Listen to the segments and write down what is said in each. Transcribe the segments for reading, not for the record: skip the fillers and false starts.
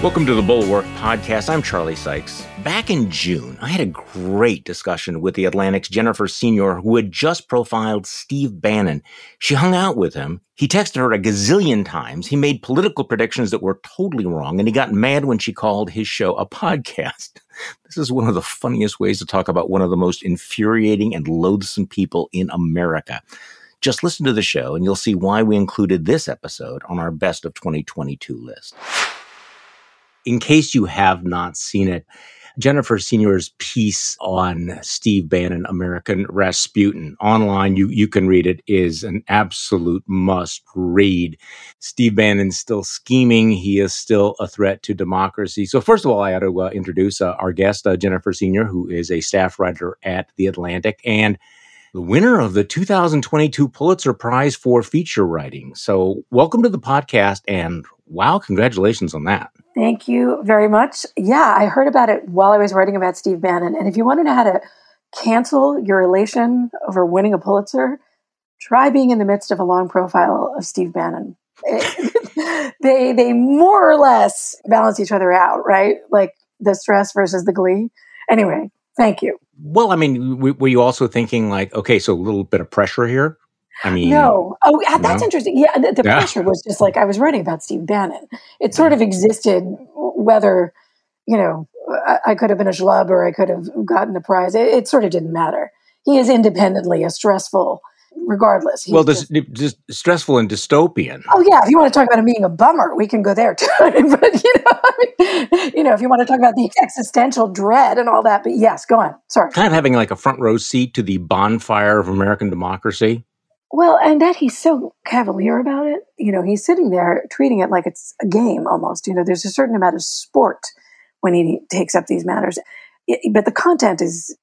Welcome to the Bulwark Podcast. I'm Charlie Sykes. Back in June, I had a great discussion with The Atlantic's Jennifer Senior, who had just profiled Steve Bannon. She hung out with him. He texted her a gazillion times. He made political predictions that were totally wrong, and he got mad when she called his show a podcast. This is one of the funniest ways to talk about one of the most infuriating and loathsome people in America. Just listen to the show, and you'll see why we included this episode on our Best of 2022 list. In case you have not seen it, Jennifer Senior's piece on Steve Bannon, American Rasputin, online, you can read it, is an absolute must read. Steve Bannon's still scheming. He is still a threat to democracy. So first of all, I ought to introduce our guest, Jennifer Senior, who is a staff writer at The Atlantic and the winner of the 2022 Pulitzer Prize for feature writing. So welcome to the podcast, and wow, congratulations on that. Thank you very much. Yeah, I heard about it while I was writing about Steve Bannon. And if you want to know how to cancel your elation over winning a Pulitzer, try being in the midst of a long profile of Steve Bannon. They more or less balance each other out, right? Like the stress versus the glee. Anyway, thank you. Well, I mean, were you also thinking like, okay, so a little bit of pressure here? I mean, no. Oh, that's interesting. Yeah, the pressure was just like I was writing about Steve Bannon. It sort of existed whether, you know, I could have been a schlub or I could have gotten the prize. It sort of didn't matter. He is independently a stressful, regardless. He's just stressful and dystopian. Oh, yeah. If you want to talk about him being a bummer, we can go there too. But, you know, I mean, you know, if you want to talk about the existential dread and all that. But yes, go on. Sorry. Kind of having like a front row seat to the bonfire of American democracy. Well, and that he's so cavalier about it. You know, he's sitting there treating it like it's a game almost. You know, there's a certain amount of sport when he takes up these matters. But the content is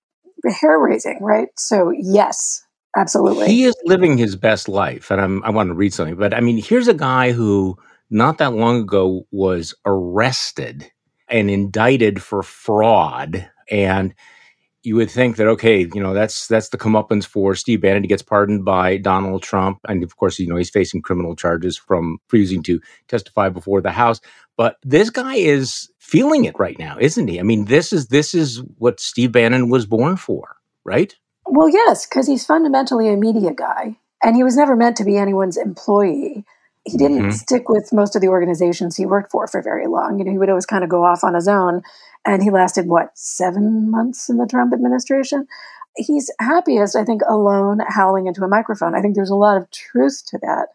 hair-raising, right? So, yes, absolutely. He is living his best life. And I want to read something. But, I mean, here's a guy who not that long ago was arrested and indicted for fraud. And you would think that, okay, you know, that's the comeuppance for Steve Bannon. He gets pardoned by Donald Trump. And of course, you know, he's facing criminal charges from refusing to testify before the House. But this guy is feeling it right now, isn't he? I mean, this is what Steve Bannon was born for, right? Well, yes, because he's fundamentally a media guy. And he was never meant to be anyone's employee. He didn't stick with most of the organizations he worked for very long. You know, he would always kind of go off on his own. And he lasted, 7 months in the Trump administration? He's happiest, I think, alone howling into a microphone. I think there's a lot of truth to that.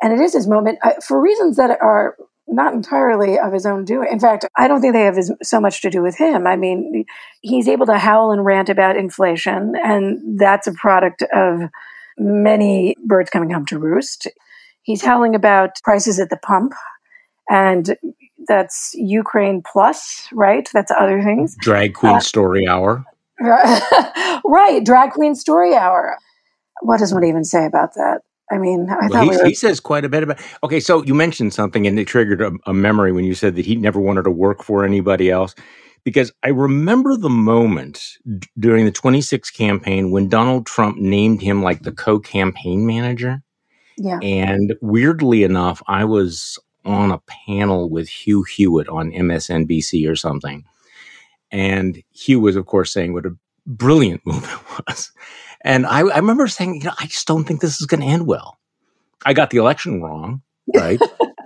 And it is his moment for reasons that are not entirely of his own doing. In fact, I don't think they have so much to do with him. I mean, he's able to howl and rant about inflation, and that's a product of many birds coming home to roost. He's howling about prices at the pump, and that's Ukraine plus, right? That's other things. Drag queen story hour. Right. Drag queen story hour. What does one even say about that? I mean, he says quite a bit about it. Okay, so you mentioned something and it triggered a memory when you said that he never wanted to work for anybody else. Because I remember the moment during the 26 campaign when Donald Trump named him like the co-campaign manager. Yeah. And weirdly enough, I was on a panel with Hugh Hewitt on MSNBC or something. And Hugh was, of course, saying what a brilliant move it was. And I remember saying, you know, I just don't think this is going to end well. I got the election wrong, right?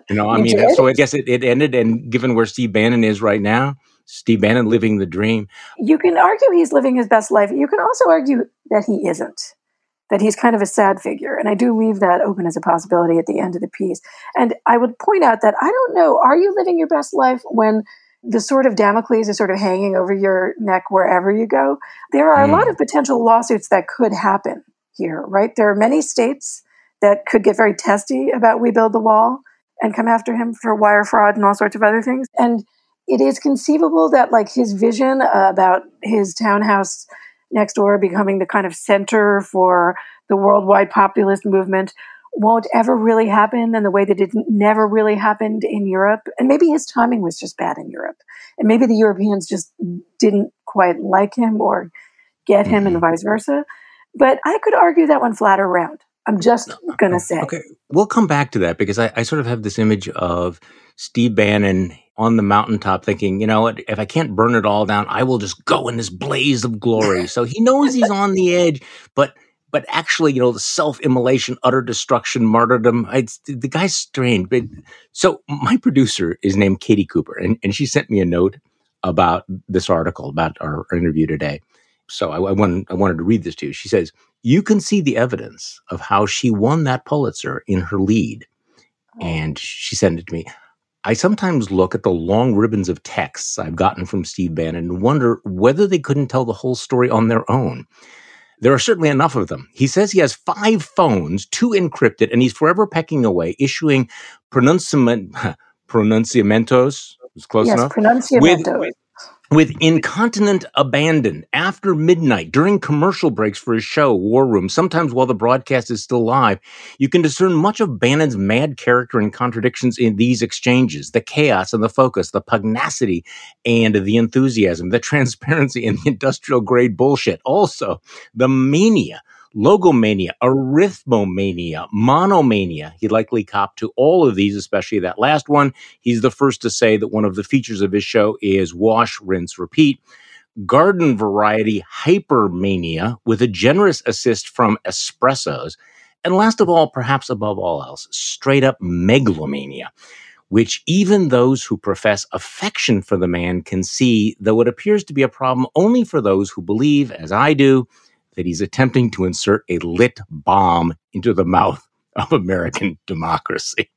You know, I mean, so I guess it ended. And given where Steve Bannon is right now, Steve Bannon living the dream. You can argue he's living his best life. You can also argue that he isn't, that he's kind of a sad figure. And I do leave that open as a possibility at the end of the piece. And I would point out that, I don't know, are you living your best life when the sword of Damocles is sort of hanging over your neck wherever you go? There are a lot of potential lawsuits that could happen here, right? There are many states that could get very testy about We Build the Wall and come after him for wire fraud and all sorts of other things. And it is conceivable that like his vision about his townhouse next door becoming the kind of center for the worldwide populist movement won't ever really happen in the way that it never really happened in Europe. And maybe his timing was just bad in Europe. And maybe the Europeans just didn't quite like him or get him and vice versa. But I could argue that one flat or round. I'm just going to say. Okay, we'll come back to that because I sort of have this image of Steve Bannon on the mountaintop thinking, you know what, if I can't burn it all down, I will just go in this blaze of glory. So he knows he's on the edge, but actually, you know, the self-immolation, utter destruction, martyrdom, the guy's strange. But, so my producer is named Katie Cooper, and she sent me a note about this article, about our interview today. So I wanted to read this to you. She says, you can see the evidence of how she won that Pulitzer in her lead. And she sent it to me. I sometimes look at the long ribbons of texts I've gotten from Steve Bannon and wonder whether they couldn't tell the whole story on their own. There are certainly enough of them. He says he has 5 phones, 2 encrypted, and he's forever pecking away, issuing pronunciamentos. It's close enough. Yes, pronunciamentos. With incontinent abandon, after midnight, during commercial breaks for his show, War Room, sometimes while the broadcast is still live, you can discern much of Bannon's mad character and contradictions in these exchanges, the chaos and the focus, the pugnacity and the enthusiasm, the transparency and the industrial-grade bullshit. Also, the mania, logomania, arithmomania, monomania. He likely copped to all of these, especially that last one. He's the first to say that one of the features of his show is wash, rinse, repeat. Garden variety hypermania with a generous assist from espressos. And last of all, perhaps above all else, straight up megalomania, which even those who profess affection for the man can see, though it appears to be a problem only for those who believe, as I do, that he's attempting to insert a lit bomb into the mouth of American democracy.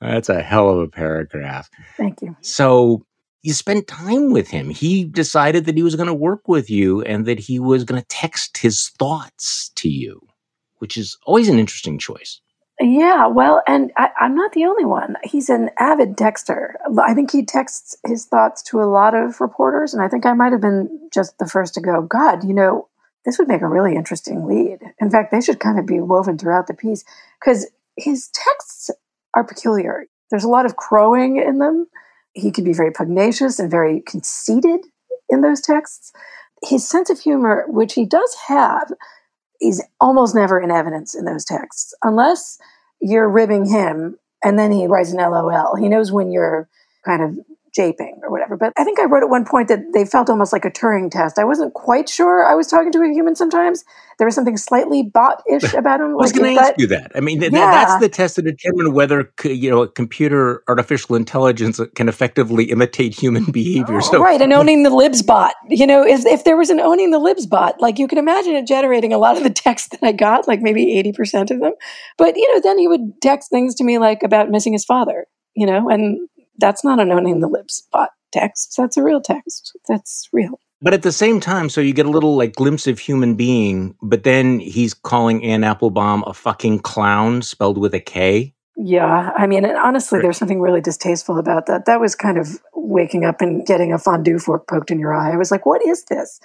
That's a hell of a paragraph. Thank you. So you spent time with him. He decided that he was going to work with you and that he was going to text his thoughts to you, which is always an interesting choice. Yeah, well, and I'm not the only one. He's an avid texter. I think he texts his thoughts to a lot of reporters, and I think I might have been just the first to go, God, you know, this would make a really interesting lead. In fact, they should kind of be woven throughout the piece because his texts are peculiar. There's a lot of crowing in them. He can be very pugnacious and very conceited in those texts. His sense of humor, which he does have, is almost never in evidence in those texts, unless you're ribbing him and then he writes an LOL. He knows when you're kind of japing or whatever. But I think I wrote at one point that they felt almost like a Turing test. I wasn't quite sure I was talking to a human sometimes. There was something slightly bot-ish about him. I was going to ask you that. I mean, that's the test to determine whether, you know, a computer artificial intelligence can effectively imitate human behavior. So, right, and owning the libs bot. You know, if there was an owning the libs bot, like you can imagine it generating a lot of the text that I got, like maybe 80% of them. But, you know, then he would text things to me like about missing his father, you know, and that's not an owning the lip spot text. That's a real text. That's real. But at the same time, so you get a little like glimpse of human being, but then he's calling Ann Applebaum a fucking clown spelled with a K. Yeah. I mean, and honestly, there's something really distasteful about that. That was kind of waking up and getting a fondue fork poked in your eye. I was like, what is this?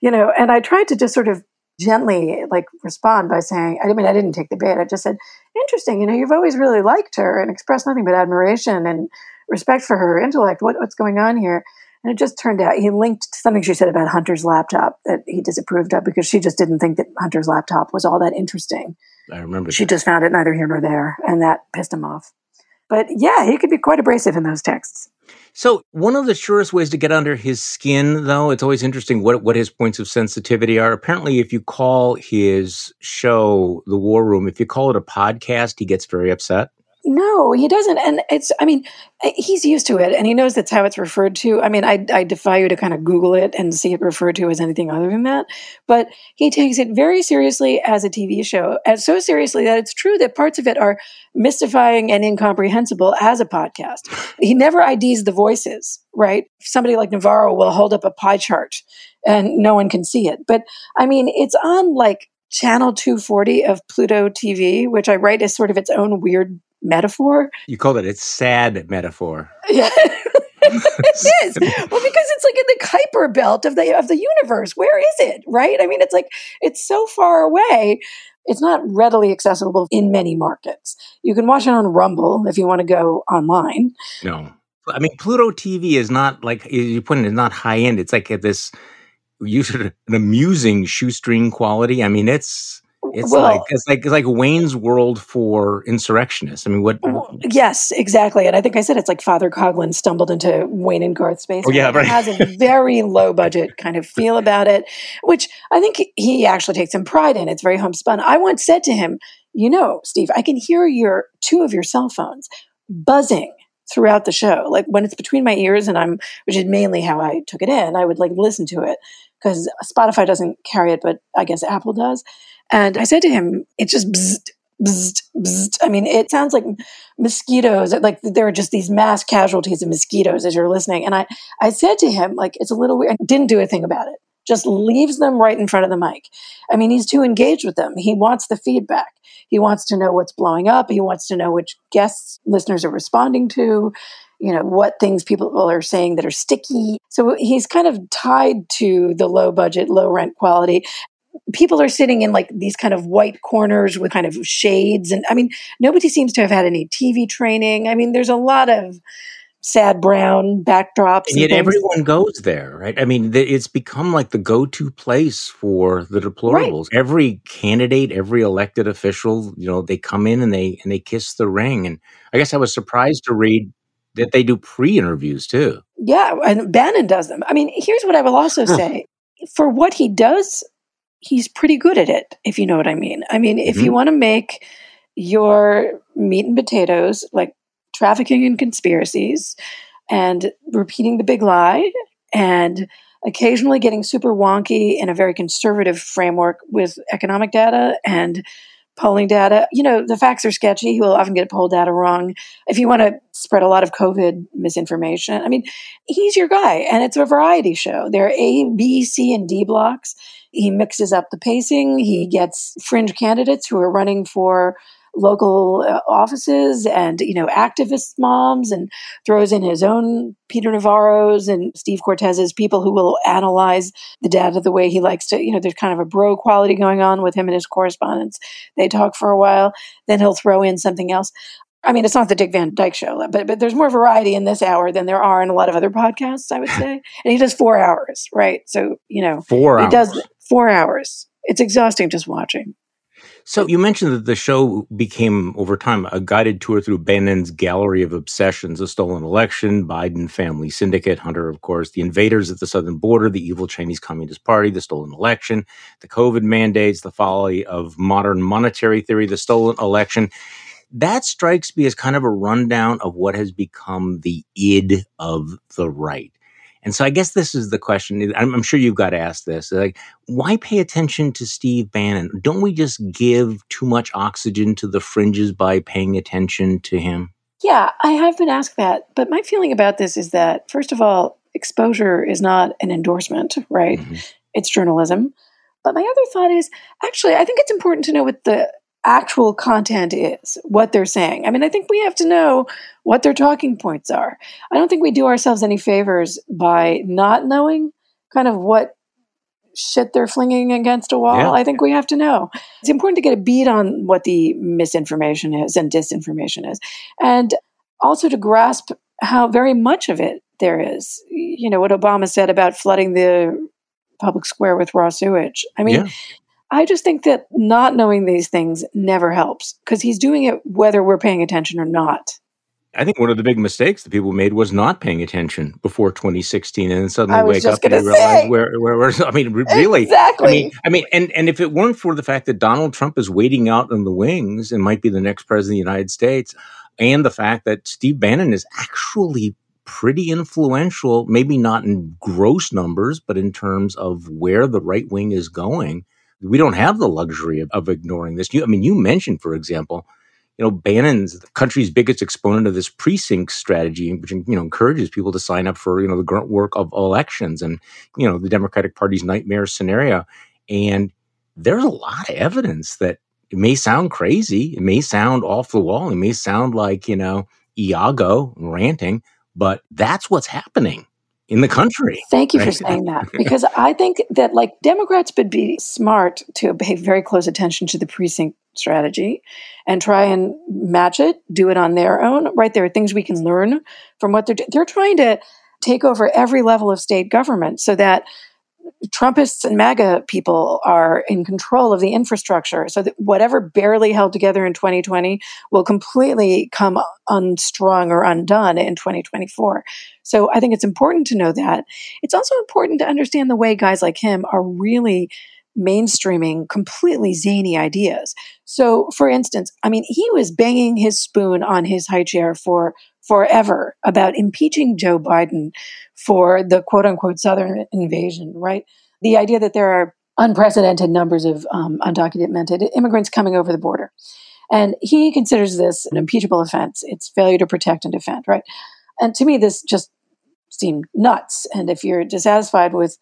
You know, and I tried to just sort of gently like respond by saying, I mean, I didn't take the bait. I just said, interesting, you know, you've always really liked her and expressed nothing but admiration and respect for her intellect. What's going on here? And it just turned out he linked to something she said about Hunter's laptop that he disapproved of because she just didn't think that Hunter's laptop was all that interesting. I remember she just found it neither here nor there, and that pissed him off. But yeah, he could be quite abrasive in those texts. So one of the surest ways to get under his skin, though, it's always interesting what his points of sensitivity are. Apparently, if you call his show, The War Room, if you call it a podcast, he gets very upset. No, he doesn't. And it's, I mean, he's used to it and he knows that's how it's referred to. I mean, I defy you to kind of Google it and see it referred to as anything other than that. But he takes it very seriously as a TV show, and so seriously that it's true that parts of it are mystifying and incomprehensible as a podcast. He never IDs the voices, right? Somebody like Navarro will hold up a pie chart and no one can see it. But I mean, it's on like channel 240 of Pluto TV, which I write as sort of its own weird metaphor. You called it a sad metaphor. Yeah, it is. Well, because it's like in the Kuiper belt of the universe. Where is it, right? I mean, it's like, it's so far away. It's not readily accessible in many markets. You can watch it on Rumble if you want to go online. No. I mean, Pluto TV is not like, you put it, it's not high end. It's like an amusing shoestring quality. I mean, it's... It's like Wayne's World for insurrectionists. I mean, what? Yes, exactly. And I think I said it's like Father Coughlin stumbled into Wayne and Garth's basement. Oh, yeah, right. It has a very low budget kind of feel about it, which I think he actually takes some pride in. It's very homespun. I once said to him, "You know, Steve, I can hear your two of your cell phones buzzing throughout the show. Like when it's between my ears and I'm, which is mainly how I took it in. I would like listen to it." Because Spotify doesn't carry it, but I guess Apple does. And I said to him, it just bzzzt, bzzzt, bzzzt. I mean, it sounds like mosquitoes. Like there are just these mass casualties of mosquitoes as you're listening. And I said to him, like, it's a little weird. I didn't do a thing about it. Just leaves them right in front of the mic. I mean, he's too engaged with them. He wants the feedback. He wants to know what's blowing up. He wants to know which guests listeners are responding to. You know, what things people are saying that are sticky. So he's kind of tied to the low budget, low rent quality. People are sitting in like these kind of white corners with kind of shades. And I mean, nobody seems to have had any TV training. I mean, there's a lot of sad brown backdrops. And yet everyone goes there, right? I mean, it's become like the go-to place for the deplorables. Right. Every candidate, every elected official, you know, they come in and they kiss the ring. And I guess I was surprised to read that they do pre-interviews too. Yeah, and Bannon does them. I mean, here's what I will also say. For what he does, he's pretty good at it, if you know what I mean. I mean, if you want to make your meat and potatoes, like trafficking and conspiracies, and repeating the big lie, and occasionally getting super wonky in a very conservative framework with economic data and polling data, you know, the facts are sketchy. You will often get poll data wrong. If you want to spread a lot of COVID misinformation, I mean, he's your guy, and it's a variety show. There are A, B, C, and D blocks. He mixes up the pacing. He gets fringe candidates who are running for local offices and, you know, activist moms, and throws in his own Peter Navarro's and Steve Cortez's, people who will analyze the data the way he likes to. You know, there's kind of a bro quality going on with him and his correspondence. They talk for a while, then he'll throw in something else. I mean, it's not the Dick Van Dyke show, but there's more variety in this hour than there are in a lot of other podcasts, I would say. And he does 4 hours, right? So, you know, 4 hours. He does 4 hours. It's exhausting just watching. So you mentioned that the show became, over time, a guided tour through Bannon's gallery of obsessions: a stolen election, Biden family syndicate, Hunter, of course, the invaders at the southern border, the evil Chinese Communist Party, the stolen election, the COVID mandates, the folly of modern monetary theory, the stolen election. That strikes me as kind of a rundown of what has become the id of the right. And so I guess this is the question. I'm sure you've got asked this. Like, why pay attention to Steve Bannon? Don't we just give too much oxygen to the fringes by paying attention to him? Yeah, I have been asked that. But my feeling about this is that, first of all, exposure is not an endorsement, right? Mm-hmm. It's journalism. But my other thought is, actually, I think it's important to know what the actual content is, what they're saying. I mean, I think we have to know what their talking points are. I don't think we do ourselves any favors by not knowing kind of what shit they're flinging against a wall. Yeah. I think we have to know. It's important to get a beat on what the misinformation is and disinformation is, and also to grasp how very much of it there is. You know, what Obama said about flooding the public square with raw sewage. I mean, yeah. I just think that not knowing these things never helps, because he's doing it whether we're paying attention or not. I think one of the big mistakes that people made was not paying attention before 2016, and then suddenly wake up and realize where. I mean, really, exactly. I mean, and if it weren't for the fact that Donald Trump is waiting out in the wings and might be the next president of the United States, and the fact that Steve Bannon is actually pretty influential, maybe not in gross numbers, but in terms of where the right wing is going. We don't have the luxury of ignoring this. You mentioned, for example, you know, Bannon's the country's biggest exponent of this precinct strategy, which, you know, encourages people to sign up for, you know, the grunt work of elections and, you know, the Democratic Party's nightmare scenario. And there's a lot of evidence that it may sound crazy, it may sound off the wall, it may sound like, you know, Iago ranting, but that's what's happening in the country. Thank you for saying that, because I think that, like, Democrats would be smart to pay very close attention to the precinct strategy and try and match it, do it on their own, right? There are things we can learn from what they're doing. They're trying to take over every level of state government so that Trumpists and MAGA people are in control of the infrastructure, so that whatever barely held together in 2020 will completely come unstrung or undone in 2024. So I think it's important to know that. It's also important to understand the way guys like him are really mainstreaming completely zany ideas. So, for instance, I mean, he was banging his spoon on his high chair for forever about impeaching Joe Biden for the quote-unquote Southern invasion, right? The idea that there are unprecedented numbers of undocumented immigrants coming over the border. And he considers this an impeachable offense. It's failure to protect and defend, right? And to me, this just seemed nuts. And if you're dissatisfied with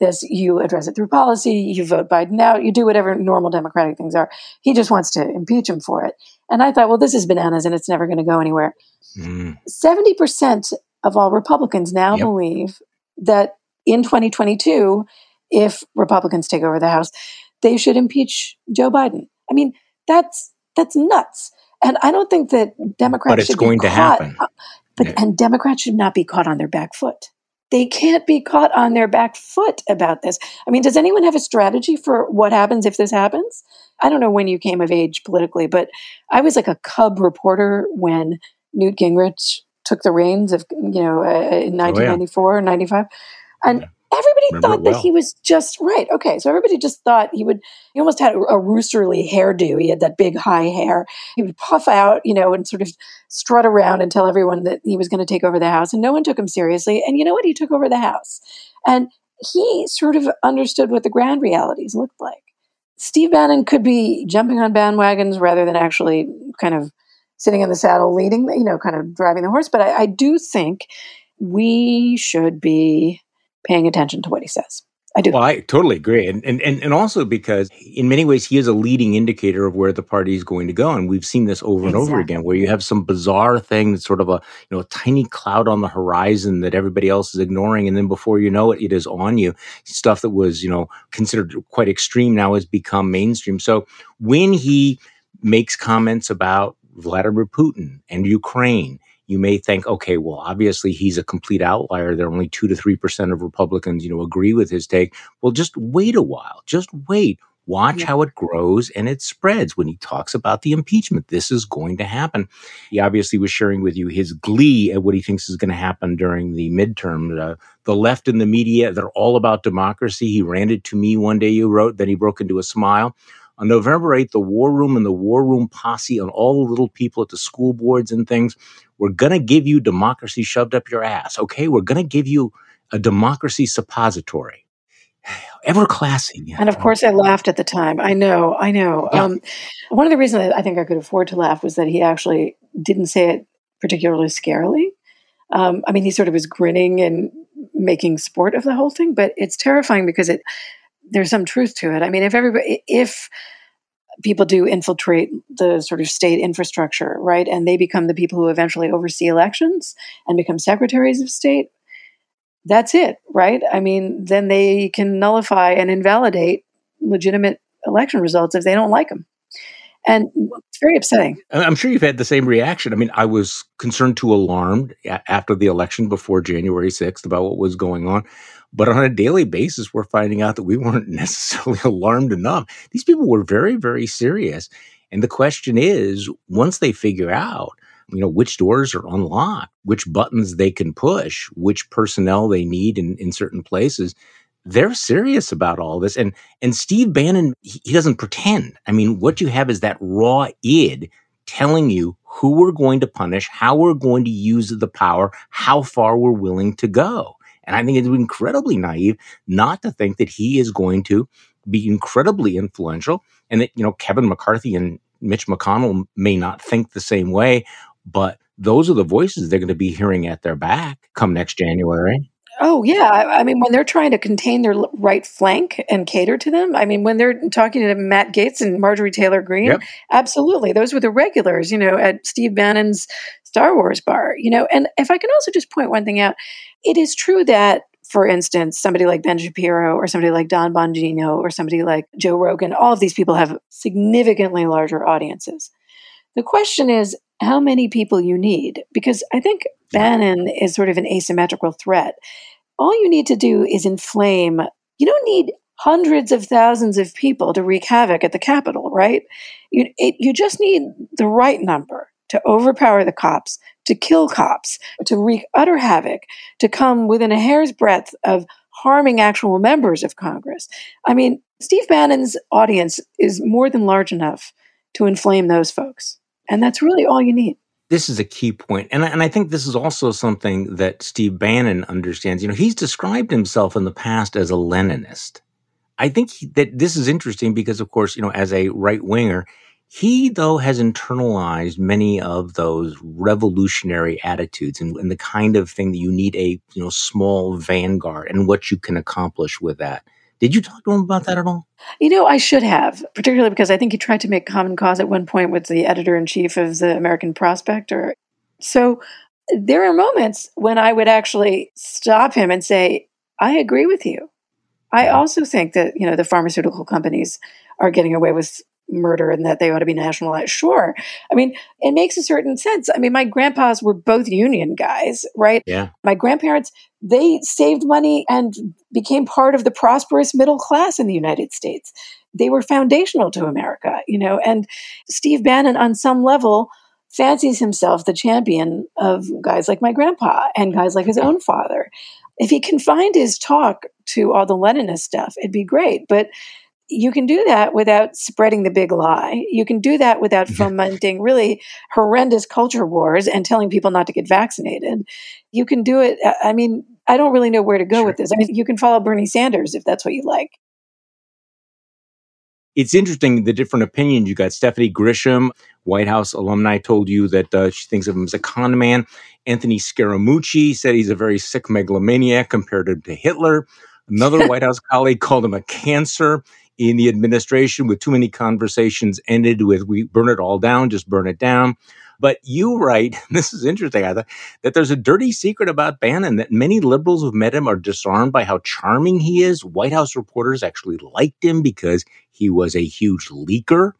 this, you address it through policy, you vote Biden out, you do whatever normal democratic things are. He just wants to impeach him for it. And I thought, well, this is bananas and it's never going to go anywhere. 70% of all Republicans now believe that in 2022, if Republicans take over the House, they should impeach Joe Biden. I mean, that's nuts. And I don't think that Democrats and Democrats should not be caught on their back foot. They can't be caught on their back foot about this. I mean, does anyone have a strategy for what happens if this happens? I don't know when you came of age politically, but I was like a cub reporter when Newt Gingrich took the reins of, in 1994 and 95. And everybody thought that he was just right. Okay. So everybody just thought he almost had a roosterly hairdo. He had that big high hair. He would puff out, and sort of strut around and tell everyone that he was going to take over the House. And no one took him seriously. And you know what? He took over the House. And he sort of understood what the ground realities looked like. Steve Bannon could be jumping on bandwagons rather than actually kind of sitting in the saddle leading, kind of driving the horse. But I do think we should be paying attention to what he says. I do. Well, I totally agree. And also because in many ways, he is a leading indicator of where the party is going to go. And we've seen this over and over again, where you have some bizarre thing that's sort of a tiny cloud on the horizon that everybody else is ignoring. And then before you know it, it is on you. Stuff that was, considered quite extreme now has become mainstream. So when he makes comments about Vladimir Putin and Ukraine, you may think, okay, well, obviously he's a complete outlier. There are only 2 to 3% of Republicans, agree with his take. Well, just wait a while. Just wait. Watch how it grows and it spreads. When he talks about the impeachment, this is going to happen. He obviously was sharing with you his glee at what he thinks is going to happen during the midterm. The left and the media, they're all about democracy. He ranted to me one day, you wrote, then he broke into a smile. On November 8th, the War Room and the War Room posse and all the little people at the school boards and things, we're going to give you democracy shoved up your ass, okay? We're going to give you a democracy suppository. Ever classy. And of course, I laughed at the time. I know. Yeah. One of the reasons that I think I could afford to laugh was that he actually didn't say it particularly scarily. He sort of was grinning and making sport of the whole thing, but it's terrifying because there's some truth to it. I mean, if people do infiltrate the sort of state infrastructure, right, and they become the people who eventually oversee elections and become secretaries of state, that's it, right? I mean, then they can nullify and invalidate legitimate election results if they don't like them. And it's very upsetting. I'm sure you've had the same reaction. I mean, I was concerned to alarmed after the election before January 6th about what was going on. But on a daily basis, we're finding out that we weren't necessarily alarmed enough. These people were very, very serious. And the question is, once they figure out, which doors are unlocked, which buttons they can push, which personnel they need in certain places, they're serious about all this. And Steve Bannon, he doesn't pretend. I mean, what you have is that raw id telling you who we're going to punish, how we're going to use the power, how far we're willing to go. And I think it's incredibly naive not to think that he is going to be incredibly influential and that, Kevin McCarthy and Mitch McConnell may not think the same way, but those are the voices they're going to be hearing at their back come next January. Oh, yeah. I mean, when they're trying to contain their right flank and cater to them, I mean, when they're talking to Matt Gaetz and Marjorie Taylor Greene, absolutely. Those were the regulars, at Steve Bannon's Star Wars bar, And if I can also just point one thing out, it is true that, for instance, somebody like Ben Shapiro or somebody like Don Bongino or somebody like Joe Rogan, all of these people have significantly larger audiences. The question is how many people you need, because I think Bannon is sort of an asymmetrical threat. All you need to do is inflame, You don't need hundreds of thousands of people to wreak havoc at the Capitol, right? You just need the right number to overpower the cops, to kill cops, to wreak utter havoc, to come within a hair's breadth of harming actual members of Congress. I mean, Steve Bannon's audience is more than large enough to inflame those folks. And that's really all you need. This is a key point. And I think this is also something that Steve Bannon understands. You know, he's described himself in the past as a Leninist. I think that this is interesting because, of course, you know, as a right-winger, he, though, has internalized many of those revolutionary attitudes and the kind of thing that you need a small vanguard and what you can accomplish with that. Did you talk to him about that at all? You know, I should have, particularly because I think he tried to make common cause at one point with the editor-in-chief of the American Prospector. So there are moments when I would actually stop him and say, I agree with you. I also think that, you know, the pharmaceutical companies are getting away with murder and that they ought to be nationalized. Sure. I mean, it makes a certain sense. I mean, my grandpas were both union guys, right? Yeah. My grandparents, they saved money and became part of the prosperous middle class in the United States. They were foundational to America, you know, and Steve Bannon on some level fancies himself the champion of guys like my grandpa and guys like his own father. If he confined his talk to all the Leninist stuff, it'd be great. But you can do that without spreading the big lie. You can do that without fomenting really horrendous culture wars and telling people not to get vaccinated. You can do it. I mean, I don't really know where to go with this. I mean, you can follow Bernie Sanders if that's what you like. It's interesting, the different opinions. You got Stephanie Grisham, White House alumni, told you that she thinks of him as a con man. Anthony Scaramucci said he's a very sick megalomaniac compared to Hitler. Another White House colleague called him a cancer in the administration with too many conversations ended with, we burn it all down, just burn it down. But you write, this is interesting, I thought, that there's a dirty secret about Bannon that many liberals who've met him are disarmed by how charming he is. White House reporters actually liked him because he was a huge leaker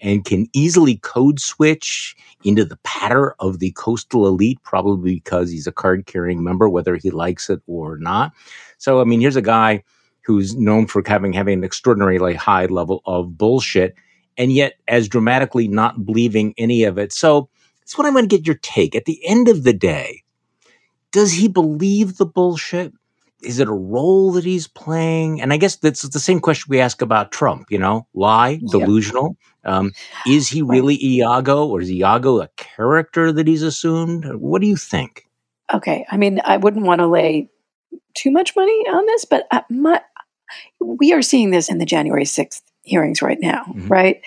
and can easily code switch into the patter of the coastal elite, probably because he's a card-carrying member, whether he likes it or not. So, I mean, here's a guy who's known for having an extraordinarily high level of bullshit, and yet as dramatically not believing any of it. So that's what I'm going to get your take. At the end of the day, does he believe the bullshit? Is it a role that he's playing? And I guess that's the same question we ask about Trump, you know, lie, delusional. Is he really Iago, or is Iago a character that he's assumed? What do you think? Okay. I mean, I wouldn't want to lay too much money on this, but we are seeing this in the January 6th hearings right now, right?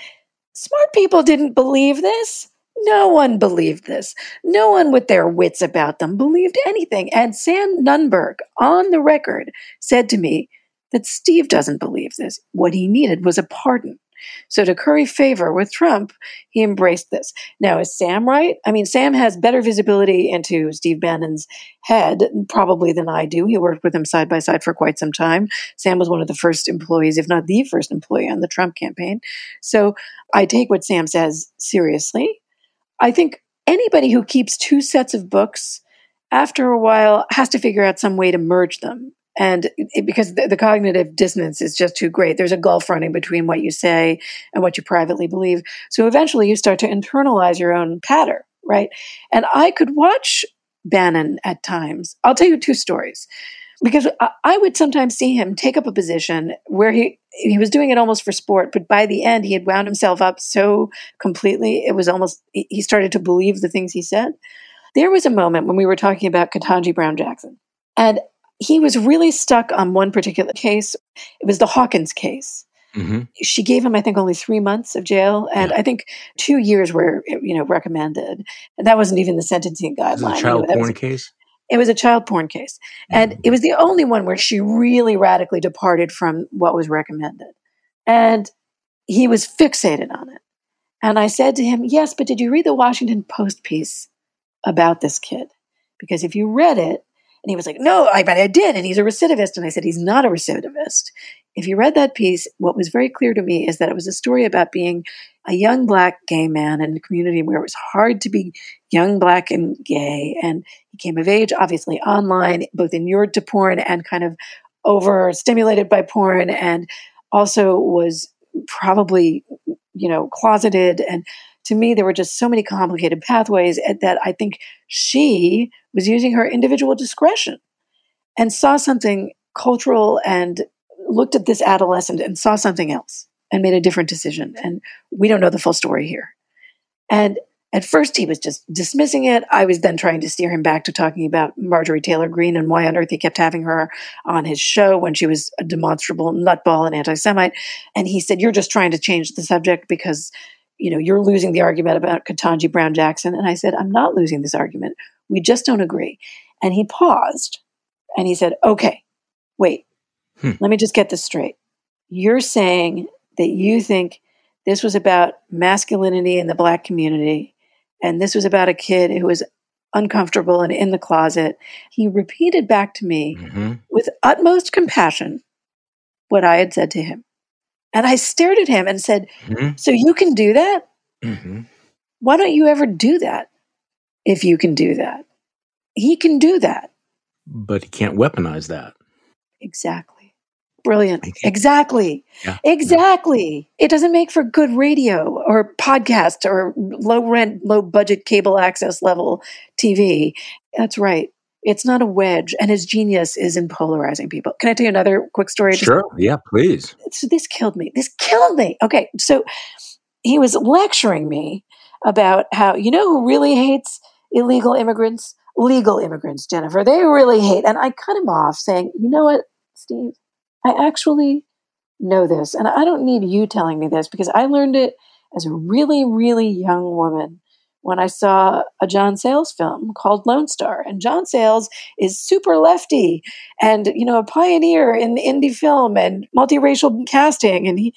Smart people didn't believe this. No one believed this. No one with their wits about them believed anything. And Sam Nunberg, on the record, said to me that Steve doesn't believe this. What he needed was a pardon. So to curry favor with Trump, he embraced this. Now, is Sam right? I mean, Sam has better visibility into Steve Bannon's head probably than I do. He worked with him side by side for quite some time. Sam was one of the first employees, if not the first employee, on the Trump campaign. So I take what Sam says seriously. I think anybody who keeps two sets of books after a while has to figure out some way to merge them. And because the cognitive dissonance is just too great. There's a gulf running between what you say and what you privately believe. So eventually you start to internalize your own patter, right? And I could watch Bannon at times. I'll tell you two stories. Because I would sometimes see him take up a position where he was doing it almost for sport, but by the end, he had wound himself up so completely, it was almost, he started to believe the things he said. There was a moment when we were talking about Ketanji Brown Jackson, and he was really stuck on one particular case. It was the Hawkins case. She gave him, I think, only 3 months of jail, and I think 2 years were, you know, recommended. And that wasn't even the sentencing guideline. It was a child porn case. And it was the only one where she really radically departed from what was recommended. And he was fixated on it. And I said to him, yes, but did you read the Washington Post piece about this kid? Because if you read it, and he was like, no, but I did, and he's a recidivist. And I said, he's not a recidivist. If you read that piece, what was very clear to me is that it was a story about being a young Black gay man in a community where it was hard to be young, Black, and gay. And he came of age, obviously, online, both inured to porn and kind of overstimulated by porn and also was probably, you know, closeted. And to me, there were just so many complicated pathways that I think she was using her individual discretion and saw something cultural and looked at this adolescent and saw something else and made a different decision. And we don't know the full story here. And at first, he was just dismissing it. I was then trying to steer him back to talking about Marjorie Taylor Greene and why on earth he kept having her on his show when she was a demonstrable nutball and anti-Semite. And he said, you're just trying to change the subject because, you know, you're losing the argument about Ketanji Brown Jackson. And I said, I'm not losing this argument. We just don't agree. And he paused and he said, okay, wait, let me just get this straight. You're saying that you think this was about masculinity in the Black community. And this was about a kid who was uncomfortable and in the closet. He repeated back to me with utmost compassion what I had said to him. And I stared at him and said, so you can do that? Why don't you ever do that if you can do that? He can do that. But he can't weaponize that. Exactly. Brilliant. Exactly. Yeah. Exactly. Yeah. It doesn't make for good radio or podcast or low rent, low budget cable access level TV. That's right. It's not a wedge. And his genius is in polarizing people. Can I tell you another quick story? Sure. Yeah, please. So this killed me. This killed me. Okay. So he was lecturing me about how, you know who really hates illegal immigrants? Legal immigrants, Jennifer. They really hate. And I cut him off saying, you know what, Steve? I actually know this, and I don't need you telling me this because I learned it as a really, really young woman when I saw a John Sayles film called Lone Star. And John Sayles is super lefty and, you know, a pioneer in indie film and multiracial casting. And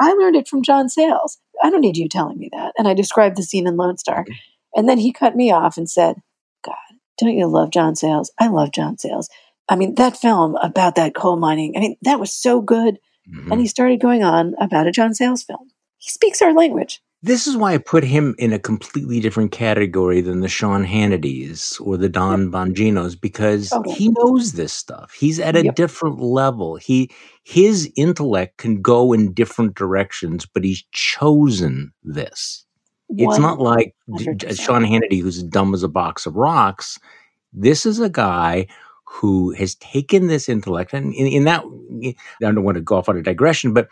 I learned it from John Sayles. I don't need you telling me that. And I described the scene in Lone Star. And then he cut me off and said, God, don't you love John Sayles? I love John Sayles. I mean, that film about that coal mining, I mean, that was so good. And he started going on about a John Sayles film. He speaks our language. This is why I put him in a completely different category than the Sean Hannitys or the Don Bonginos, because he knows this stuff. He's at a different level. His intellect can go in different directions, but he's chosen this. 100%. It's not like Sean Hannity, who's dumb as a box of rocks. This is a guy who has taken this intellect, and in that, I don't want to go off on a digression, but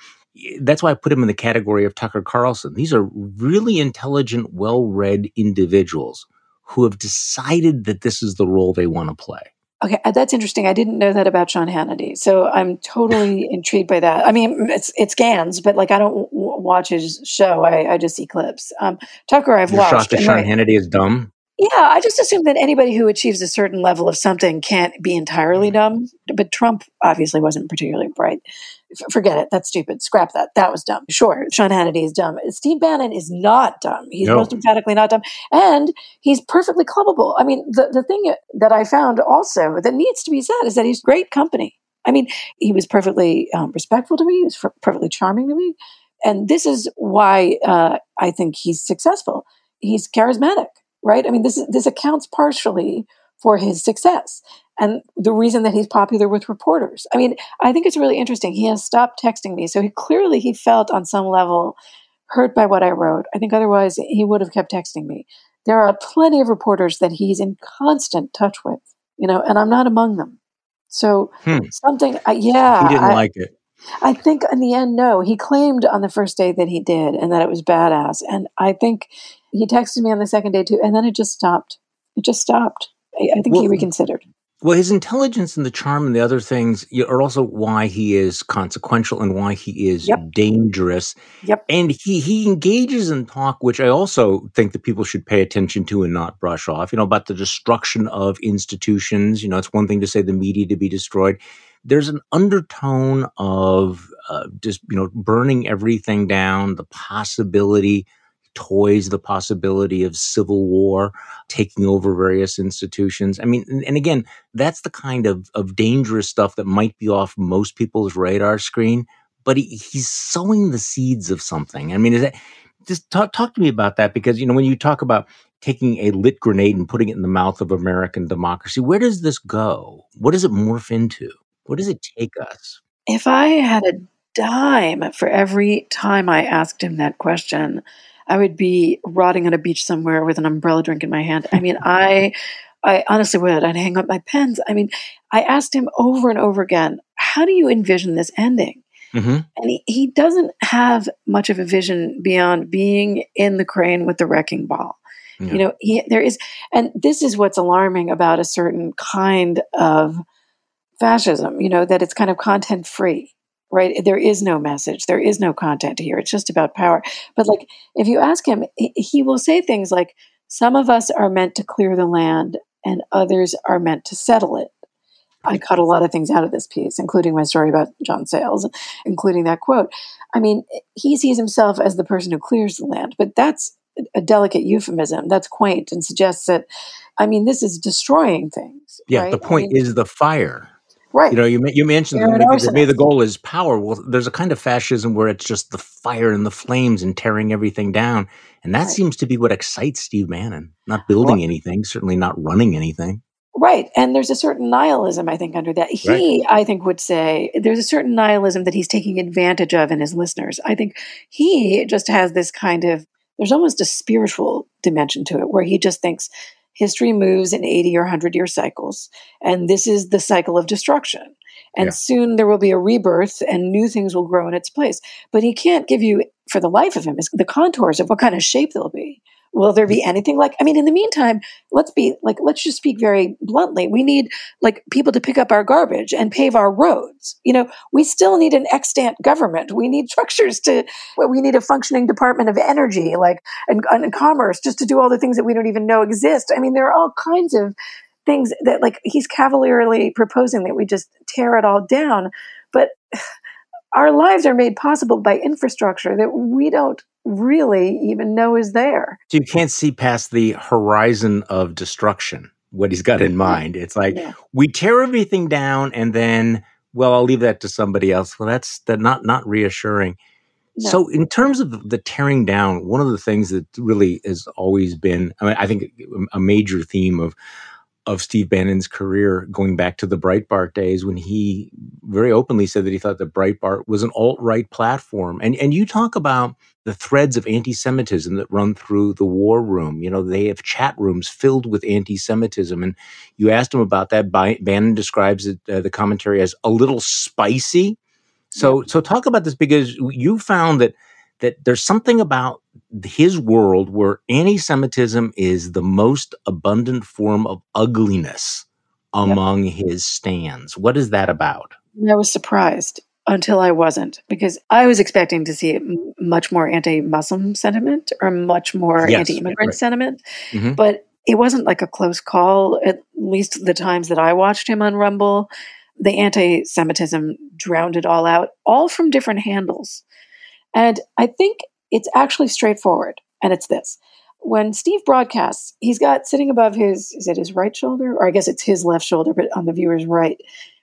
that's why I put him in the category of Tucker Carlson. These are really intelligent, well-read individuals who have decided that this is the role they want to play. Okay, that's interesting. I didn't know that about Sean Hannity, so I'm totally intrigued by that. I mean, it's Gans, but like I don't watch his show. I just see clips. Tucker, You're watched. Shocked that Sean Hannity is dumb? Yeah, I just assume that anybody who achieves a certain level of something can't be entirely dumb. But Trump obviously wasn't particularly bright. Forget it. That's stupid. Scrap that. That was dumb. Sure, Sean Hannity is dumb. Steve Bannon is not dumb. He's most emphatically not dumb. And he's perfectly clubbable. I mean, the thing that I found also that needs to be said is that he's great company. I mean, he was perfectly respectful to me. He was perfectly charming to me. And this is why I think he's successful. He's charismatic. Right? I mean, this accounts partially for his success and the reason that he's popular with reporters. I mean, I think it's really interesting. He has stopped texting me. So he clearly felt on some level hurt by what I wrote. I think otherwise he would have kept texting me. There are plenty of reporters that he's in constant touch with, you know, and I'm not among them. So He didn't like it. I think in the end, no. He claimed on the first day that he did and that it was badass. And I think he texted me on the second day too, and then it just stopped. It just stopped. I think he reconsidered. Well, his intelligence and the charm and the other things are also why he is consequential and why he is dangerous. And he engages in talk, which I also think that people should pay attention to and not brush off, you know, about the destruction of institutions. You know, it's one thing to say the media to be destroyed. There's an undertone of just, you know, burning everything down, the possibility, toys, the possibility of civil war, taking over various institutions. I mean, and again, that's the kind of dangerous stuff that might be off most people's radar screen, but he's sowing the seeds of something. I mean, just talk to me about that, because, you know, when you talk about taking a lit grenade and putting it in the mouth of American democracy, where does this go? What does it morph into? What does it take us? If I had a dime for every time I asked him that question, I would be rotting on a beach somewhere with an umbrella drink in my hand. I mean, I honestly would. I'd hang up my pens. I mean, I asked him over and over again, how do you envision this ending? Mm-hmm. And he doesn't have much of a vision beyond being in the crane with the wrecking ball. Yeah. You know, there is, and this is what's alarming about a certain kind of fascism, you know, that it's kind of content free, right? There is no message. There is no content here. It's just about power. But like, if you ask him, he will say things like, some of us are meant to clear the land and others are meant to settle it. I cut a lot of things out of this piece, including my story about John Sayles, including that quote. I mean, he sees himself as the person who clears the land, but that's a delicate euphemism. That's quaint and suggests that, I mean, this is destroying things. Yeah, right? The point is the fire. Right. You know, you mentioned that maybe the goal is power. Well, there's a kind of fascism where it's just the fire and the flames and tearing everything down. And that seems to be what excites Steve Bannon, not building anything, certainly not running anything. Right. And there's a certain nihilism, I think, under that. I think, would say there's a certain nihilism that he's taking advantage of in his listeners. I think he just has this kind of, there's almost a spiritual dimension to it where he just thinks history moves in 80 or 100-year cycles, and this is the cycle of destruction. And soon there will be a rebirth and new things will grow in its place. But he can't give you, for the life of him, is the contours of what kind of shape they'll be. Will there be anything like, I mean, in the meantime, let's just speak very bluntly. We need like people to pick up our garbage and pave our roads. You know, we still need an extant government. We need structures we need a functioning Department of Energy, and commerce, just to do all the things that we don't even know exist. I mean, there are all kinds of things that like he's cavalierly proposing that we just tear it all down. But our lives are made possible by infrastructure that we don't really even know is there. So you can't see past the horizon of destruction, what he's got in mind. It's like, we tear everything down and then, well, I'll leave that to somebody else. Well, that's not reassuring. No. So in terms of the tearing down, one of the things that really has always been, I mean, I think a major theme of Steve Bannon's career, going back to the Breitbart days when he very openly said that he thought that Breitbart was an alt-right platform. And you talk about the threads of anti-Semitism that run through the War Room. You know, they have chat rooms filled with anti-Semitism. And you asked him about that. Bannon describes it, the commentary as a little spicy. So talk about this, because you found that there's something about his world where anti-Semitism is the most abundant form of ugliness among his stands. What is that about? I was surprised until I wasn't, because I was expecting to see much more anti-Muslim sentiment or much more anti-immigrant sentiment. Mm-hmm. But it wasn't like a close call, at least the times that I watched him on Rumble. The anti-Semitism drowned it all out, all from different handles. And I think it's actually straightforward. And it's this. When Steve broadcasts, he's got sitting above is it his right shoulder? Or I guess it's his left shoulder, but on the viewer's right.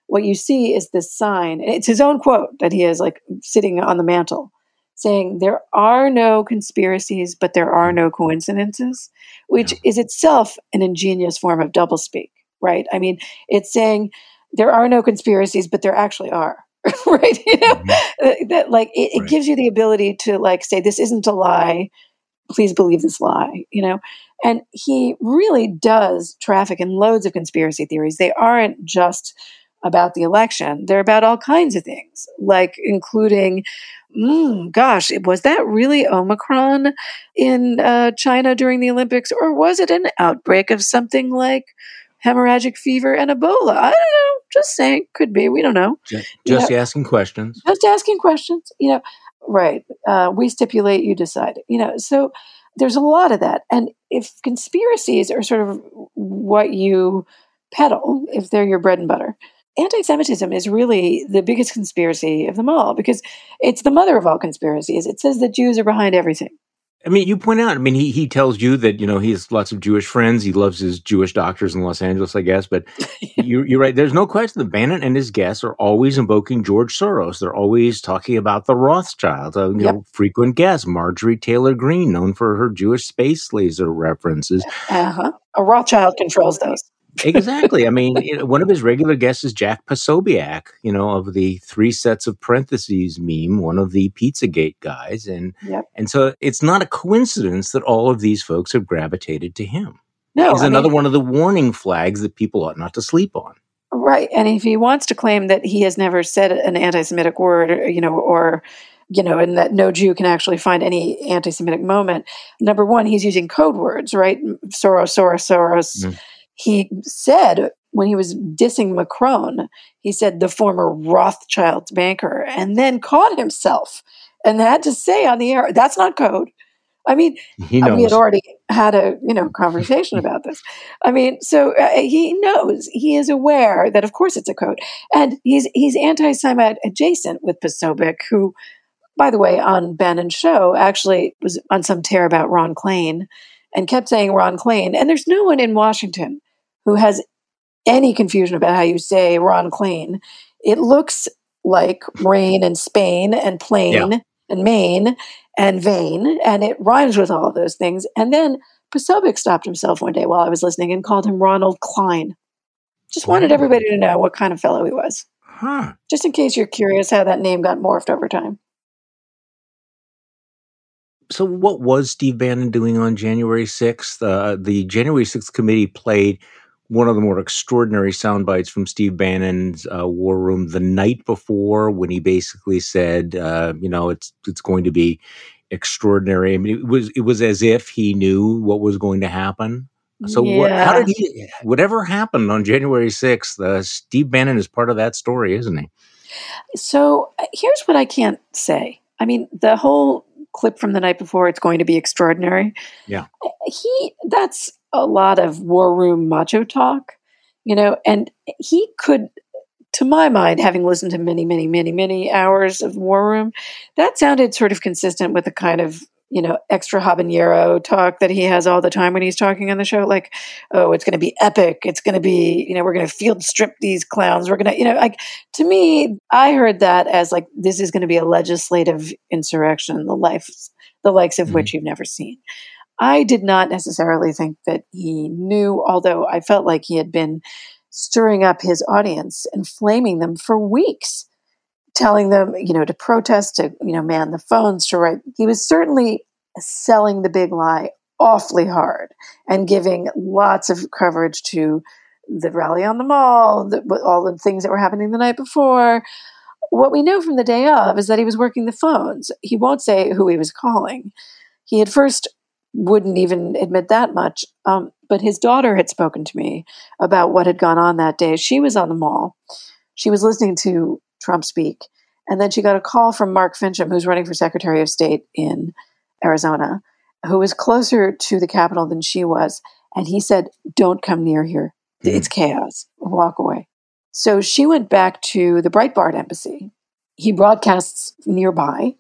What you see is this sign. It's his own quote that he has like sitting on the mantle saying, there are no conspiracies, but there are no coincidences, which is itself an ingenious form of doublespeak, right? I mean, it's saying there are no conspiracies, but there actually are. Right? You know, that like it gives you the ability to like say, this isn't a lie. Please believe this lie, you know? And he really does traffic in loads of conspiracy theories. They aren't just about the election. They're about all kinds of things, like including, was that really Omicron in China during the Olympics? Or was it an outbreak of something like hemorrhagic fever and Ebola? I don't know. Just saying, could be. We don't know. Just asking questions. Just asking questions. You know, right. We stipulate, you decide. You know, so there's a lot of that. And if conspiracies are sort of what you peddle, if they're your bread and butter, anti-Semitism is really the biggest conspiracy of them all, because it's the mother of all conspiracies. It says that Jews are behind everything. I mean, you point out, I mean, he tells you that, you know, he has lots of Jewish friends. He loves his Jewish doctors in Los Angeles, I guess. But you're right. There's no question that Bannon and his guests are always invoking George Soros. They're always talking about the Rothschild, you know, frequent guest, Marjorie Taylor Greene, known for her Jewish space laser references. A Rothschild controls those. Exactly. I mean, one of his regular guests is Jack Posobiec, you know, of the three sets of parentheses meme, one of the Pizzagate guys. And so it's not a coincidence that all of these folks have gravitated to him. No, he's another one of the warning flags that people ought not to sleep on. Right. And if he wants to claim that he has never said an anti-Semitic word, you know, or, you know, and that no Jew can actually find any anti-Semitic moment, number one, he's using code words, right? Soros, Soros, Soros. Mm. He said, when he was dissing Macron, he said the former Rothschild banker, and then caught himself and had to say on the air, that's not code. I mean, we had already had a, you know, conversation about this. I mean, so he knows, he is aware that of course it's a code. And he's anti-Semite adjacent with Posobiec, who, by the way, on Bannon's show, actually was on some tear about Ron Klain and kept saying Ron Klain. And there's no one in Washington who has any confusion about how you say Ron Klain. It looks like rain and Spain and plain and Maine and vain, and it rhymes with all of those things. And then Posobiec stopped himself one day while I was listening and called him Ronald Klain. Just wanted everybody to know what kind of fellow he was. Huh. Just in case you're curious how that name got morphed over time. So what was Steve Bannon doing on January 6th? The January 6th committee played one of the more extraordinary sound bites from Steve Bannon's War Room the night before, when he basically said, you know, it's going to be extraordinary. I mean, it was as if he knew what was going to happen. So whatever happened on January 6th, Steve Bannon is part of that story, isn't he? So here's what I can't say. I mean, the whole clip from the night before, it's going to be extraordinary. Yeah. That's a lot of war room macho talk, you know, and he could, to my mind, having listened to many, many, many, many hours of War Room, that sounded sort of consistent with the kind of, you know, extra habanero talk that he has all the time when he's talking on the show. Like, oh, it's going to be epic. It's going to be, you know, we're going to field strip these clowns. We're going to, you know, like, to me, I heard that as like, this is going to be a legislative insurrection, the likes of which you've never seen. I did not necessarily think that he knew, although I felt like he had been stirring up his audience and flaming them for weeks, telling them, you know, to protest, to, you know, man the phones, to write. He was certainly selling the big lie awfully hard and giving lots of coverage to the rally on the mall, all the things that were happening the night before. What we know from the day of is that he was working the phones. He won't say who he was calling. He at first wouldn't even admit that much. But his daughter had spoken to me about what had gone on that day. She was on the mall. She was listening to Trump speak. And then she got a call from Mark Fincham, who's running for Secretary of State in Arizona, who was closer to the Capitol than she was. And he said, don't come near here. It's chaos. Walk away. So she went back to the Breitbart embassy. He broadcasts nearby.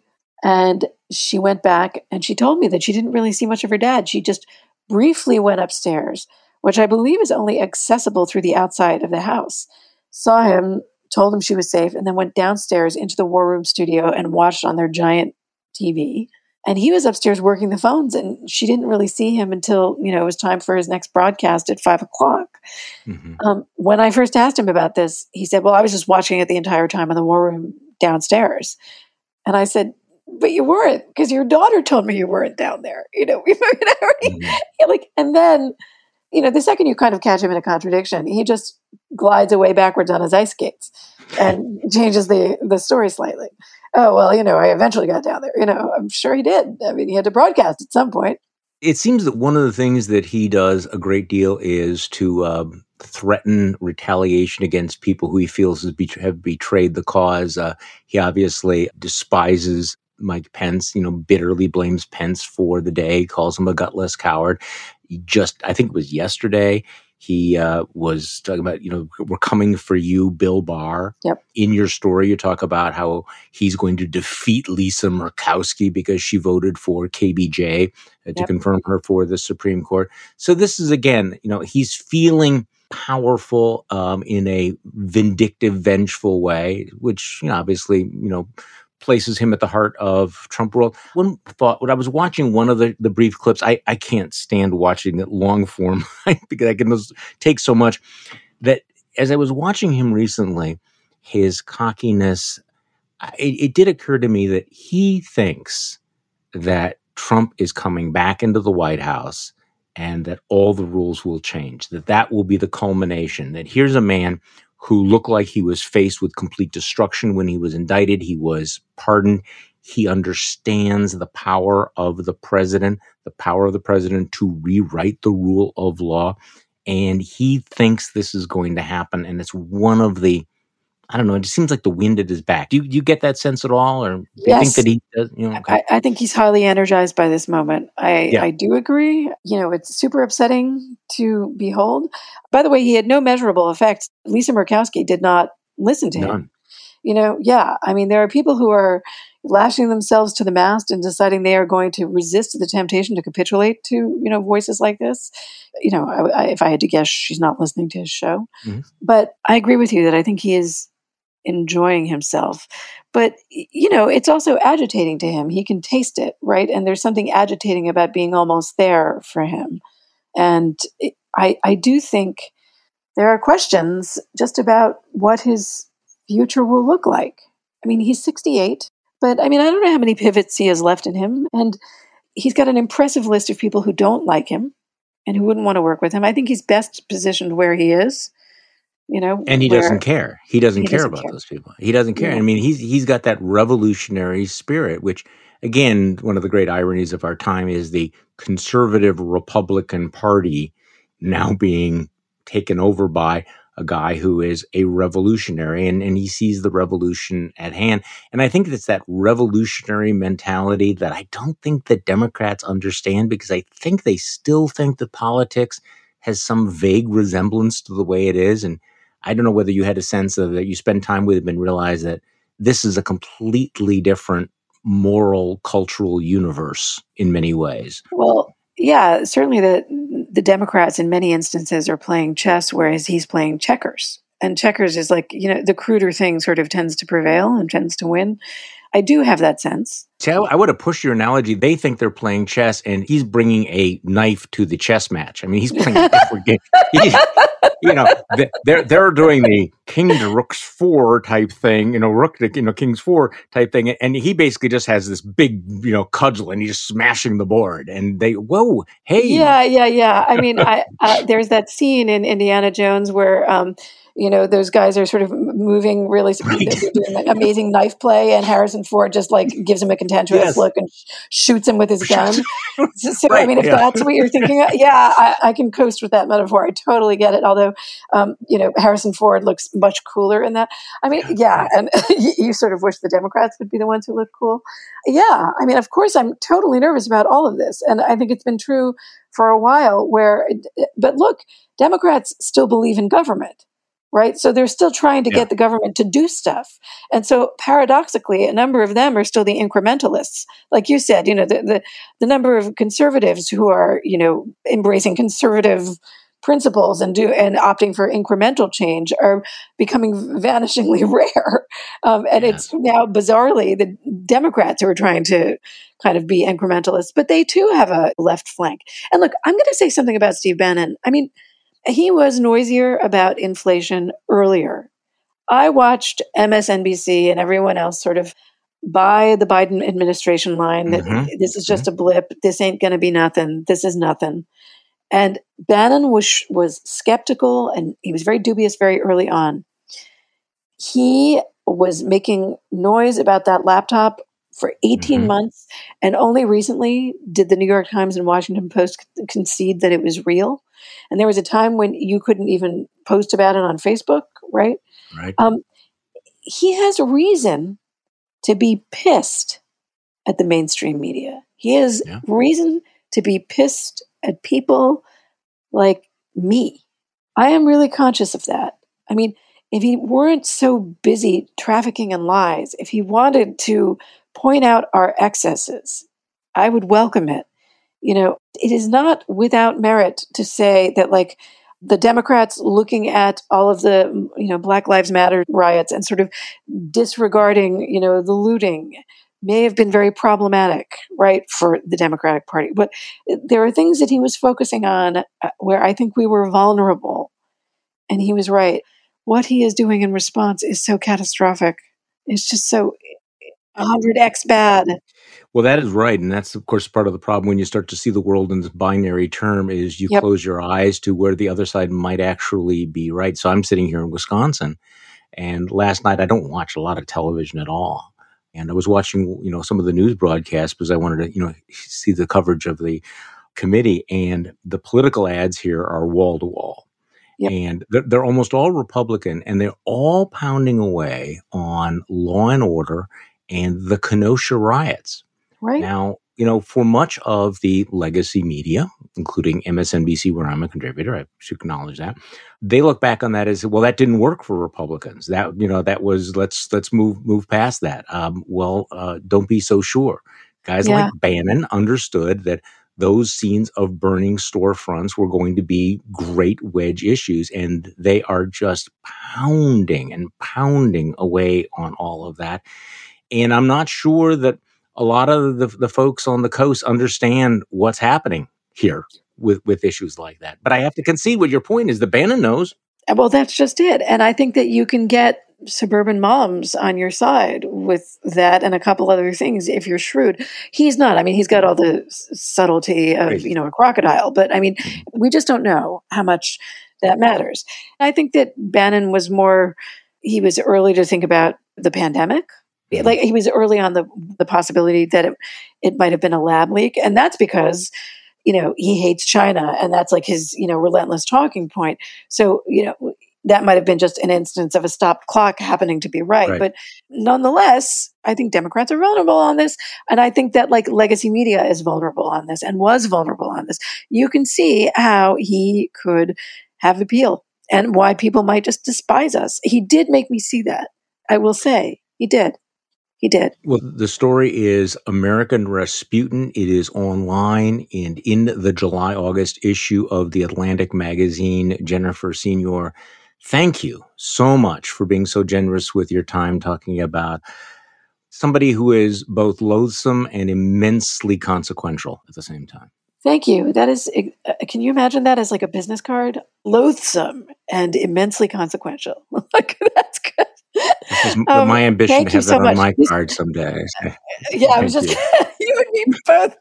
And she went back and she told me that she didn't really see much of her dad. She just briefly went upstairs, which I believe is only accessible through the outside of the house. Saw him, told him she was safe, and then went downstairs into the War Room studio and watched on their giant TV. And he was upstairs working the phones, and she didn't really see him until, you know, it was time for his next broadcast at 5:00. When I first asked him about this, he said, well, I was just watching it the entire time in the War Room downstairs. And I said, but you weren't, because your daughter told me you weren't down there, you know, like, and then, you know, the second you kind of catch him in a contradiction, he just glides away backwards on his ice skates and changes the story slightly. Oh, well, you know, I eventually got down there, you know, I'm sure he did. I mean, he had to broadcast at some point. It seems that one of the things that he does a great deal is to threaten retaliation against people who he feels have betrayed the cause. He obviously despises Mike Pence, you know, bitterly blames Pence for the day, calls him a gutless coward. He just, I think it was yesterday, he was talking about, you know, we're coming for you, Bill Barr. Yep. In your story, you talk about how he's going to defeat Lisa Murkowski because she voted for KBJ to confirm her for the Supreme Court. So this is, again, you know, he's feeling powerful in a vindictive, vengeful way, which, you know, obviously, you know, places him at the heart of Trump world. One thought, when I was watching one of the brief clips, I can't stand watching it long form because I can take so much, that as I was watching him recently, his cockiness, it did occur to me that he thinks that Trump is coming back into the White House and that all the rules will change, that will be the culmination, that here's a man who looked like he was faced with complete destruction when he was indicted. He was pardoned. He understands the power of the president, to rewrite the rule of law. And he thinks this is going to happen. And it's one of the, I don't know, it just seems like the wind at his back. Do you get that sense at all? Or do you think that he does? You know, okay. I think he's highly energized by this moment. I do agree. You know, it's super upsetting to behold. By the way, he had no measurable effect. Lisa Murkowski did not listen to him. You know, yeah. I mean, there are people who are lashing themselves to the mast and deciding they are going to resist the temptation to capitulate to, you know, voices like this. You know, if I had to guess, she's not listening to his show. Mm-hmm. But I agree with you that I think he is enjoying himself. But, you know, it's also agitating to him. He can taste it, right? And there's something agitating about being almost there for him. And I do think there are questions just about what his future will look like. I mean, he's 68, but I mean, I don't know how many pivots he has left in him. And he's got an impressive list of people who don't like him and who wouldn't want to work with him. I think he's best positioned where he is. You know, and he doesn't care about those people. He doesn't care. Yeah. I mean, he's got that revolutionary spirit, which, again, one of the great ironies of our time is the conservative Republican Party now being taken over by a guy who is a revolutionary, and he sees the revolution at hand. And I think it's that revolutionary mentality that I don't think that Democrats understand, because I think they still think that politics has some vague resemblance to the way it is. And I don't know whether you had a sense of that, you spend time with him and realize that this is a completely different moral, cultural universe in many ways. Well, yeah, certainly the Democrats in many instances are playing chess, whereas he's playing checkers. And checkers is like, you know, the cruder thing sort of tends to prevail and tends to win. I do have that sense. See, I would have pushed your analogy. They think they're playing chess, and he's bringing a knife to the chess match. I mean, he's playing a different game. You know, they're doing the king to rook's four type thing. You know, rook to king's four type thing, and he basically just has this big, you know, cudgel, and he's just smashing the board. And they, whoa, hey, yeah. I mean, there's that scene in Indiana Jones where, you know, those guys are sort of moving really, right. They're doing like amazing knife play, and Harrison Ford just like gives him a contentious look and shoots him with his gun. So, right, I mean, if that's what you're thinking of, I can coast with that metaphor. I totally get it. Although, you know, Harrison Ford looks much cooler in that. I mean, and you sort of wish the Democrats would be the ones who look cool. Yeah, I mean, of course, I'm totally nervous about all of this. And I think it's been true for a while but look, Democrats still believe in government. Right? So they're still trying to get the government to do stuff. And so paradoxically, a number of them are still the incrementalists. Like you said, you know, the number of conservatives who are, you know, embracing conservative principles and opting for incremental change are becoming vanishingly rare. It's now bizarrely the Democrats who are trying to kind of be incrementalists, but they too have a left flank. And look, I'm going to say something about Steve Bannon. I mean, he was noisier about inflation earlier. I watched MSNBC and everyone else sort of buy the Biden administration line that this is just a blip. This ain't going to be nothing. This is nothing. And Bannon was skeptical, and he was very dubious very early on. He was making noise about that laptop for 18 months, and only recently did the New York Times and Washington Post concede that it was real. And there was a time when you couldn't even post about it on Facebook, right? Right. He has reason to be pissed at the mainstream media. He has reason to be pissed at people like me. I am really conscious of that. I mean, if he weren't so busy trafficking in lies, if he wanted to point out our excesses, I would welcome it. You know, it is not without merit to say that, like, the Democrats looking at all of the, Black Lives Matter riots and sort of disregarding, the looting may have been very problematic, right, for the Democratic Party. But there are things that he was focusing on where I think we were vulnerable. And he was right. What he is doing in response is so catastrophic. It's just so 100x bad. Well, that is right. And that's, of course, part of the problem when you start to see the world in this binary term is you close your eyes to where the other side might actually be right. So I'm sitting here in Wisconsin, and last night I don't watch a lot of television at all. And I was watching, some of the news broadcasts because I wanted to, see the coverage of the committee. And the political ads here are wall to wall. Yep. And they're almost all Republican, and they're all pounding away on law and order and the Kenosha riots. Right. Now, for much of the legacy media, including MSNBC, where I'm a contributor, I should acknowledge that, they look back on that as, well, that didn't work for Republicans. That, that was, let's move past that. Don't be so sure. Guys like Bannon understood that those scenes of burning storefronts were going to be great wedge issues, and they are just pounding away on all of that. And I'm not sure that a lot of the folks on the coast understand what's happening here with issues like that. But I have to concede what your point is. The Bannon knows. Well, that's just it. And I think that you can get suburban moms on your side with that and a couple other things if you're shrewd. He's not. I mean, he's got all the subtlety of, a crocodile. But I mean, we just don't know how much that matters. I think that Bannon was he was early to think about the pandemic. Like he was early on the possibility that it might have been a lab leak. And that's because, he hates China, and that's like his, relentless talking point. So, that might have been just an instance of a stop clock happening to be right. But nonetheless, I think Democrats are vulnerable on this. And I think that like legacy media is vulnerable on this and was vulnerable on this. You can see how he could have appeal and why people might just despise us. He did make me see that. I will say he did. He did. Well, the story is American Rasputin. It is online, and in the July-August issue of The Atlantic magazine. Jennifer Senior, thank you so much for being so generous with your time talking about somebody who is both loathsome and immensely consequential at the same time. Thank you. That is, can you imagine that as like a business card? Loathsome and immensely consequential. Like, that's good. My ambition to have that on my card someday. Yeah, I was just you and me both,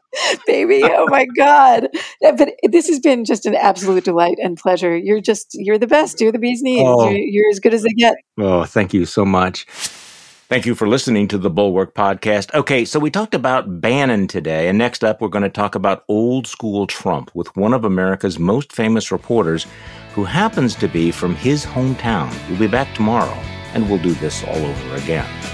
baby. Oh my God! But this has been just an absolute delight and pleasure. You're the best. You're the bee's knees. Oh. You're as good as they get. Oh, thank you so much. Thank you for listening to the Bulwark Podcast. Okay, so we talked about Bannon today, and next up we're going to talk about old school Trump with one of America's most famous reporters, who happens to be from his hometown. We'll be back tomorrow. And we'll do this all over again.